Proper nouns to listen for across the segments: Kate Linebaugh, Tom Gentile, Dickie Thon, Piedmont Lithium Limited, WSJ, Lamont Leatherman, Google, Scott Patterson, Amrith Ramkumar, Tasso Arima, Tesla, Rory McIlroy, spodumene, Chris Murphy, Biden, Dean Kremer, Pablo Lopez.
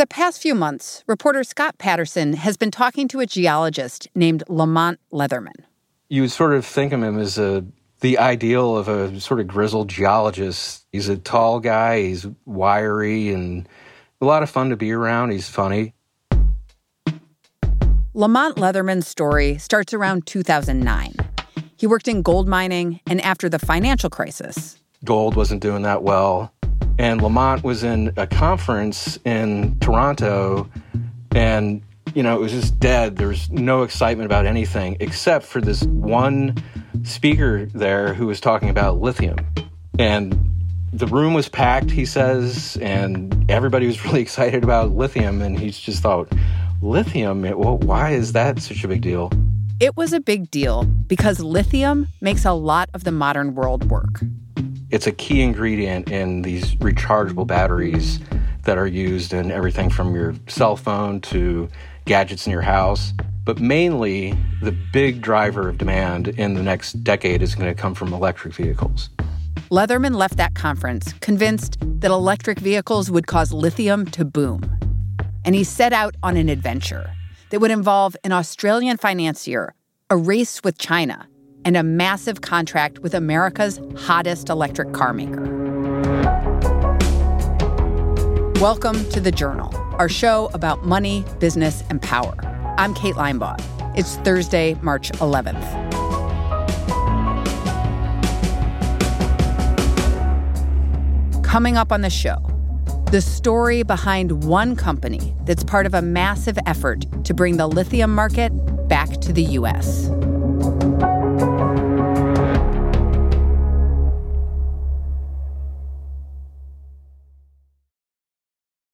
the past few months, reporter Scott Patterson has been talking to a geologist named Lamont Leatherman. You would sort of think of him as the ideal of a sort of grizzled geologist. He's a tall guy, he's wiry, and a lot of fun to be around. He's funny. Lamont Leatherman's story starts around 2009. He worked in gold mining, and after the financial crisis, gold wasn't doing that well. And Lamont was in a conference in Toronto, and, you know, it was just dead. There was no excitement about anything except for this one speaker there who was talking about lithium. And the room was packed, he says, and everybody was really excited about lithium. And he just thought, lithium? Well, why is that such a big deal? It was a big deal because lithium makes a lot of the modern world work. It's a key ingredient in these rechargeable batteries that are used in everything from your cell phone to gadgets in your house. But mainly, the big driver of demand in the next decade is going to come from electric vehicles. Leatherman left that conference convinced that electric vehicles would cause lithium to boom. And he set out on an adventure that would involve an Australian financier, a race with China, and a massive contract with America's hottest electric car maker. Welcome to The Journal, our show about money, business, and power. I'm Kate Linebaugh. It's Thursday, March 11th. Coming up on the show, the story behind one company that's part of a massive effort to bring the lithium market back to the U.S.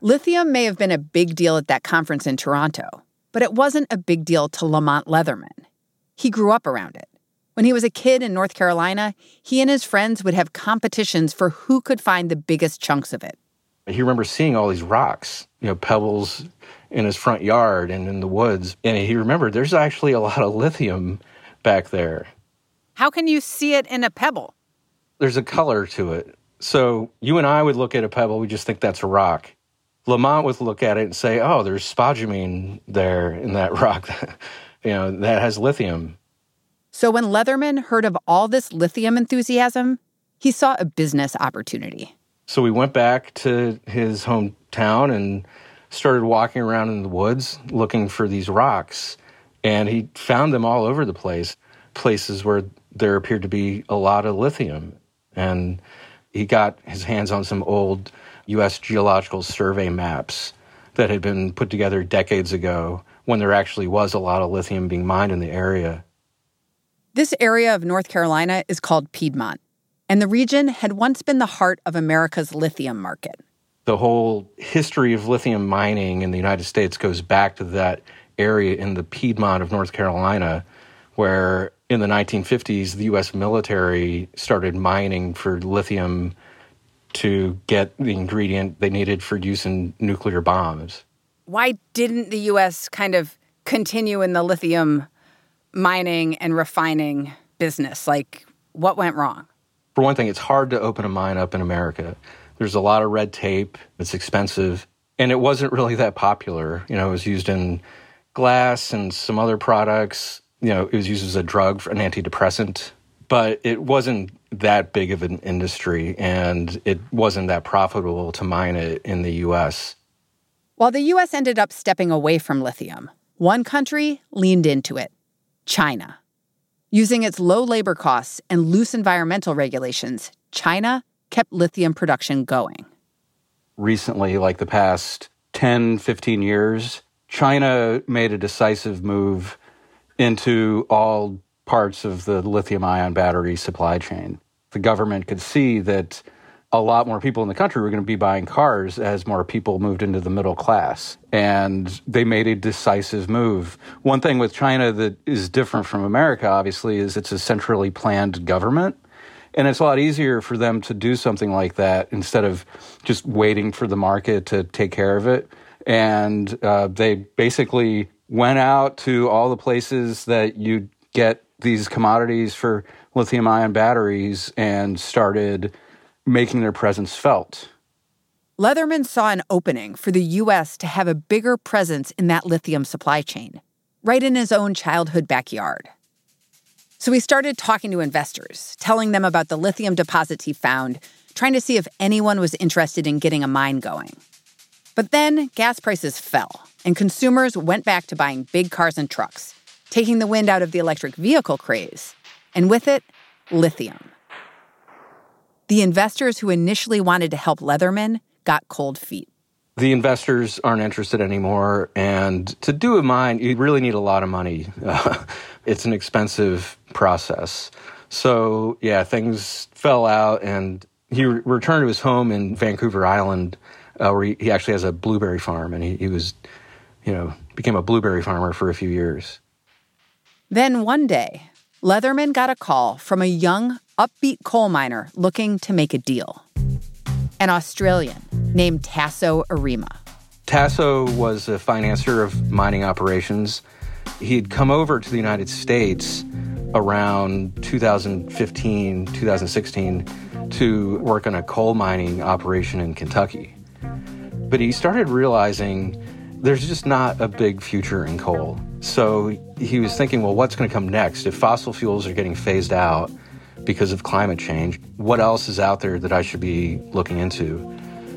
Lithium may have been a big deal at that conference in Toronto, but it wasn't a big deal to Lamont Leatherman. He grew up around it. When he was a kid in North Carolina, he and his friends would have competitions for who could find the biggest chunks of it. He remembers seeing all these rocks, you know, pebbles in his front yard and in the woods. And he remembered there's actually a lot of lithium back there. How can you see it in a pebble? There's a color to it. So you and I would look at a pebble, we just think that's a rock. Lamont would look at it and say, oh, there's spodumene there in that rock, you know, that has lithium. So when Leatherman heard of all this lithium enthusiasm, he saw a business opportunity. So we went back to his hometown and started walking around in the woods looking for these rocks. And he found them all over the place, places where there appeared to be a lot of lithium. And he got his hands on some old U.S. Geological Survey maps that had been put together decades ago when there actually was a lot of lithium being mined in the area. This area of North Carolina is called Piedmont, and the region had once been the heart of America's lithium market. The whole history of lithium mining in the United States goes back to that area in the Piedmont of North Carolina, where in the 1950s, the U.S. military started mining for lithium to get the ingredient they needed for use in nuclear bombs. Why didn't the U.S. kind of continue in the lithium mining and refining business? Like, what went wrong? For one thing, it's hard to open a mine up in America. There's a lot of red tape. It's expensive. And it wasn't really that popular. You know, it was used in glass and some other products. You know, it was used as a drug, for an antidepressant. But it wasn't that big of an industry, and it wasn't that profitable to mine it in the U.S. While the U.S. ended up stepping away from lithium, one country leaned into it, China. Using its low labor costs and loose environmental regulations, China kept lithium production going. Recently, like the past 10, 15 years, China made a decisive move into all parts of the lithium-ion battery supply chain. The government could see that a lot more people in the country were going to be buying cars as more people moved into the middle class. And they made a decisive move. One thing with China that is different from America, obviously, is it's a centrally planned government. And it's a lot easier for them to do something like that instead of just waiting for the market to take care of it. And they basically went out to all the places that you get these commodities for lithium-ion batteries and started making their presence felt. Leatherman saw an opening for the U.S. to have a bigger presence in that lithium supply chain, right in his own childhood backyard. So he started talking to investors, telling them about the lithium deposits he found, trying to see if anyone was interested in getting a mine going. But then gas prices fell, and consumers went back to buying big cars and trucks, taking the wind out of the electric vehicle craze, and with it, lithium. The investors who initially wanted to help Leatherman got cold feet. The investors aren't interested anymore, and to do a mine, you really need a lot of money. It's an expensive process. So, yeah, things fell out, and he returned to his home in Vancouver Island, where he actually has a blueberry farm, and he was, became a blueberry farmer for a few years. Then one day, Leatherman got a call from a young, upbeat coal miner looking to make a deal. An Australian named Tasso Arima. Tasso was a financier of mining operations. He had come over to the United States around 2015, 2016, to work on a coal mining operation in Kentucky. But he started realizing there's just not a big future in coal. So he was thinking, well, what's going to come next? If fossil fuels are getting phased out because of climate change, what else is out there that I should be looking into?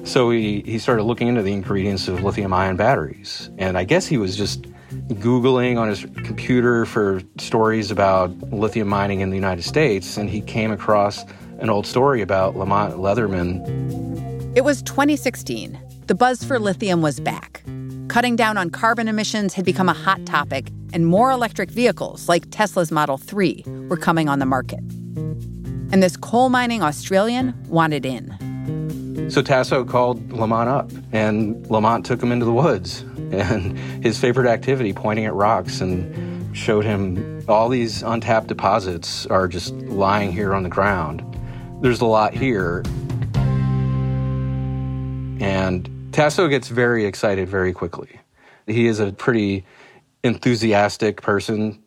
So he started looking into the ingredients of lithium-ion batteries. And I guess he was just Googling on his computer for stories about lithium mining in the United States, and he came across an old story about Lamont Leatherman. It was 2016. The buzz for lithium was back. Cutting down on carbon emissions had become a hot topic, and more electric vehicles, like Tesla's Model 3, were coming on the market. And this coal mining Australian wanted in. So Tasso called Lamont up, and Lamont took him into the woods. And his favorite activity, pointing at rocks, and showed him all these untapped deposits are just lying here on the ground. There's a lot here. And Tasso gets very excited very quickly. He is a pretty enthusiastic person.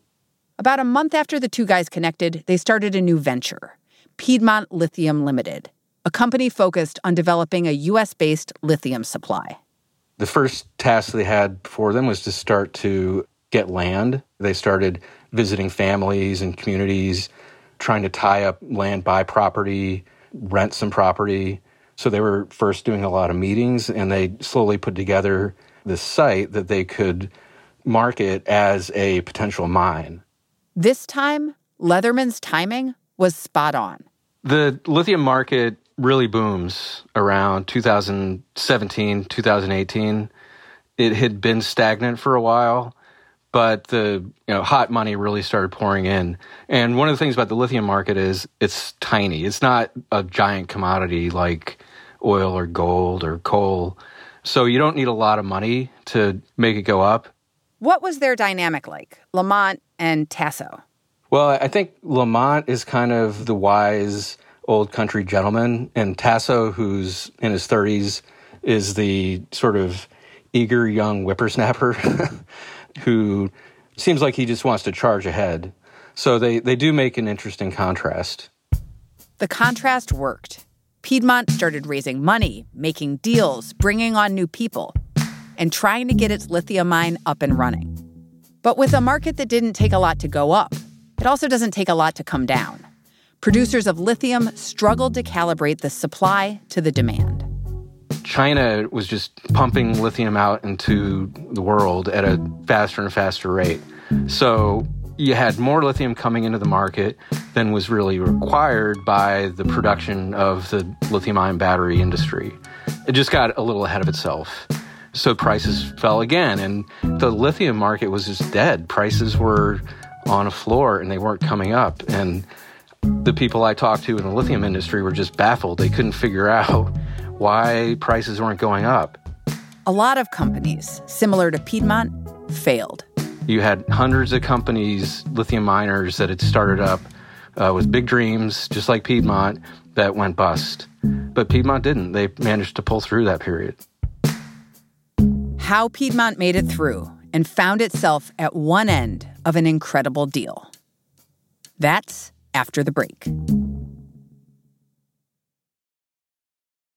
About a month after the two guys connected, they started a new venture, Piedmont Lithium Limited, a company focused on developing a U.S.-based lithium supply. The first task they had before them was to start to get land. They started visiting families and communities, trying to tie up land, buy property, rent some property. So they were first doing a lot of meetings, and they slowly put together this site that they could market as a potential mine. This time, Leatherman's timing was spot on. The lithium market really booms around 2017, 2018. It had been stagnant for a while, but the hot money really started pouring in. And one of the things about the lithium market is it's tiny. It's not a giant commodity like oil or gold or coal. So you don't need a lot of money to make it go up. What was their dynamic like, Lamont and Tasso? Well, I think Lamont is kind of the wise old country gentleman, and Tasso, who's in his 30s, is the sort of eager young whippersnapper who seems like he just wants to charge ahead. So they do make an interesting contrast. The contrast worked. Piedmont started raising money, making deals, bringing on new people, and trying to get its lithium mine up and running. But with a market that didn't take a lot to go up, it also doesn't take a lot to come down. Producers of lithium struggled to calibrate the supply to the demand. China was just pumping lithium out into the world at a faster and faster rate. So you had more lithium coming into the market than was really required by the production of the lithium-ion battery industry. It just got a little ahead of itself. So prices fell again, and the lithium market was just dead. Prices were on a floor, and they weren't coming up. And The people I talked to in the lithium industry were just baffled. They couldn't figure out why prices weren't going up. A lot of companies, similar to Piedmont, failed. You had hundreds of companies, lithium miners, that had started up with big dreams, just like Piedmont, that went bust. But Piedmont didn't. They managed to pull through that period. How Piedmont made it through and found itself at one end of an incredible deal. That's after the break.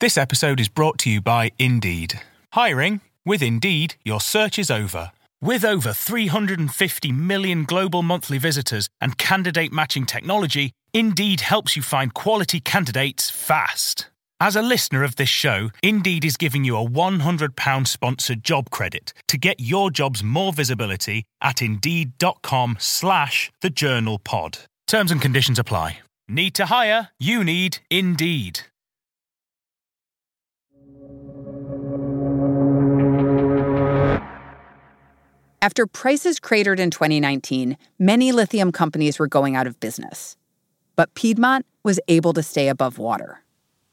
This episode is brought to you by Indeed. Hiring? With Indeed, your search is over. With over 350 million global monthly visitors and candidate matching technology, Indeed helps you find quality candidates fast. As a listener of this show, Indeed is giving you a £100 sponsored job credit to get your jobs more visibility at Indeed.com/thejournalpod. Terms and conditions apply. Need to hire? You need Indeed. After prices cratered in 2019, many lithium companies were going out of business. But Piedmont was able to stay above water.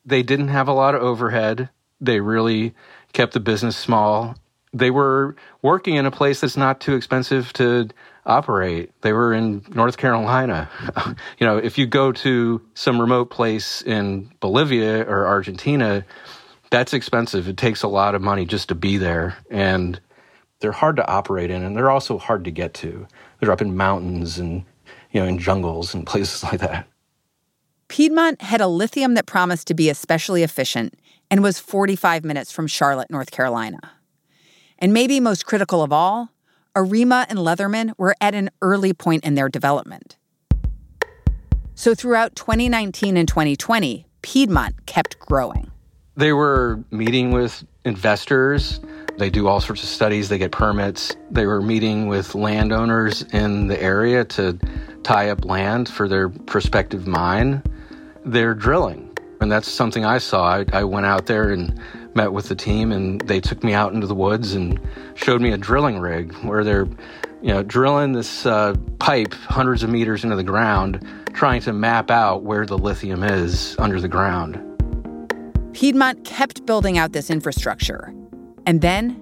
They didn't have a lot of overhead. They really kept the business small. They were working in a place that's not too expensive to operate. They were in North Carolina. You know, if you go to some remote place in Bolivia or Argentina, that's expensive. It takes a lot of money just to be there. And they're hard to operate in, and they're also hard to get to. They're up in mountains and, you know, in jungles and places like that. Piedmont had a lithium that promised to be especially efficient and was 45 minutes from Charlotte, North Carolina. And maybe most critical of all, Arima and Leatherman were at an early point in their development. So throughout 2019 and 2020, Piedmont kept growing. They were meeting with investors. They do all sorts of studies. They get permits. They were meeting with landowners in the area to tie up land for their prospective mine. They're drilling. And that's something I saw. I went out there and met with the team, and they took me out into the woods and showed me a drilling rig where they're, you know, drilling this pipe hundreds of meters into the ground, trying to map out where the lithium is under the ground. Piedmont kept building out this infrastructure. And then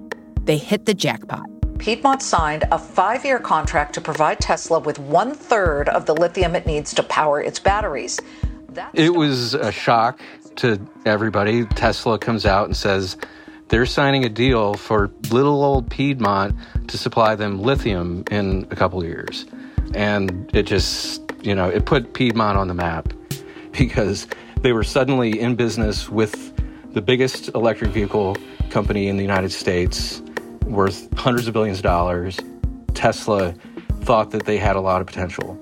they hit the jackpot. Piedmont signed a 5-year contract to provide Tesla with 1/3 of the lithium it needs to power its batteries. It was a shock to everybody. Tesla comes out and says they're signing a deal for little old Piedmont to supply them lithium in a couple of years. And it just, you know, it put Piedmont on the map because they were suddenly in business with the biggest electric vehicle company in the United States, worth hundreds of billions of dollars. Tesla thought that they had a lot of potential.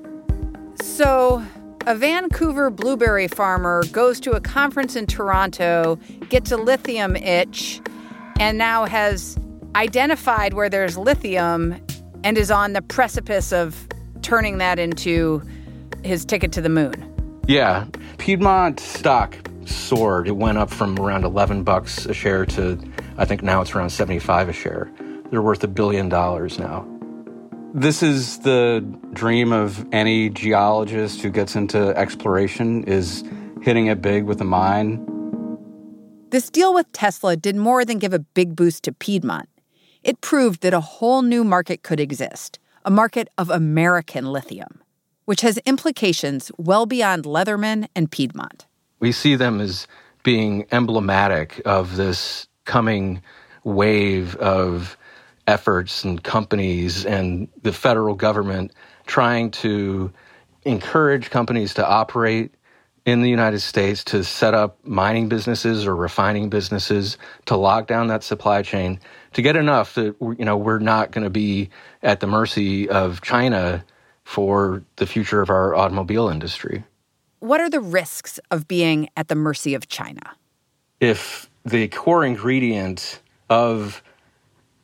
So a Vancouver blueberry farmer goes to a conference in Toronto, gets a lithium itch, and now has identified where there's lithium and is on the precipice of turning that into his ticket to the moon. Yeah. Piedmont stock soared. It went up from around $11 a share to, I think now it's around $75 a share. They're worth $1 billion now. This is the dream of any geologist who gets into exploration, is hitting it big with a mine. This deal with Tesla did more than give a big boost to Piedmont. It proved that a whole new market could exist, a market of American lithium, which has implications well beyond Leatherman and Piedmont. We see them as being emblematic of this coming wave of efforts and companies and the federal government trying to encourage companies to operate in the United States, to set up mining businesses or refining businesses, to lock down that supply chain, to get enough that, you know, we're not going to be at the mercy of China for the future of our automobile industry. what are the risks of being at the mercy of China? If the core ingredient of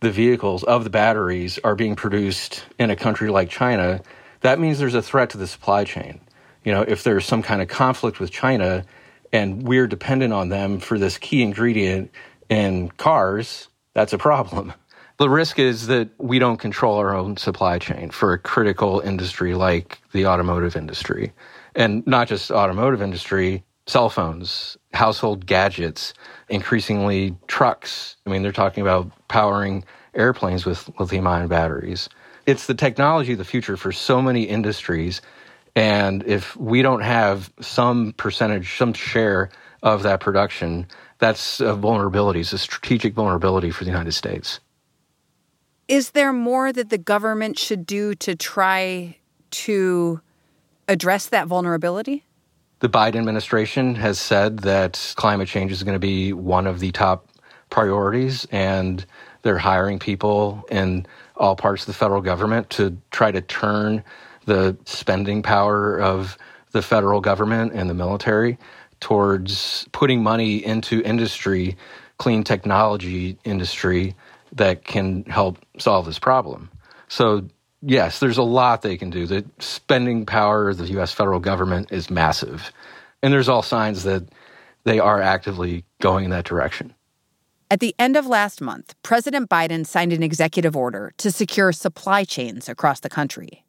the vehicles, of the batteries, are being produced in a country like China, that means there's a threat to the supply chain. You know, if there's some kind of conflict with China and we're dependent on them for this key ingredient in cars, that's a problem. The risk is that we don't control our own supply chain for a critical industry like the automotive industry. And not just automotive industry, cell phones, household gadgets, increasingly trucks. I mean, they're talking about powering airplanes with lithium-ion batteries. It's the technology of the future for so many industries. And if we don't have some percentage, some share of that production, that's a vulnerability. It's a strategic vulnerability for the United States. Is there more that the government should do to try to address that vulnerability? The Biden administration has said that climate change is going to be one of the top priorities, and they're hiring people in all parts of the federal government to try to turn the spending power of the federal government and the military towards putting money into industry, clean technology industry, that can help solve this problem. So yes, there's a lot they can do. The spending power of the U.S. federal government is massive. And there's all signs that they are actively going in that direction. At the end of last month, President Biden signed an executive order to secure supply chains across the country.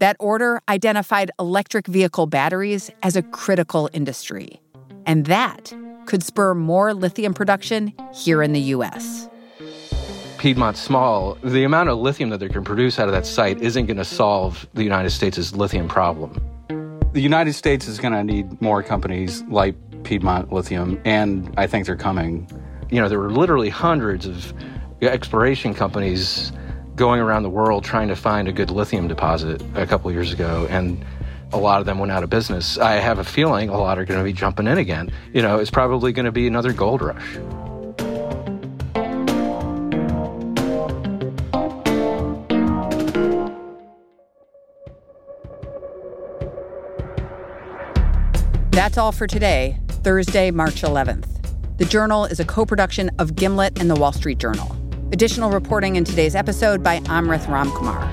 That order identified electric vehicle batteries as a critical industry. And that could spur more lithium production here in the U.S. Piedmont small, the amount of lithium that they can produce out of that site isn't going to solve the United States' lithium problem. The United States is going to need more companies like Piedmont Lithium, and I think they're coming. You know, there were literally hundreds of exploration companies going around the world trying to find a good lithium deposit a couple of years ago, and a lot of them went out of business. I have a feeling a lot are going to be jumping in again. You know, it's probably going to be another gold rush. That's all for today, Thursday, March 11th. The Journal is a co-production of Gimlet and The Wall Street Journal. Additional reporting in today's episode by Amrith Ramkumar.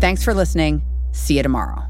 Thanks for listening. See you tomorrow.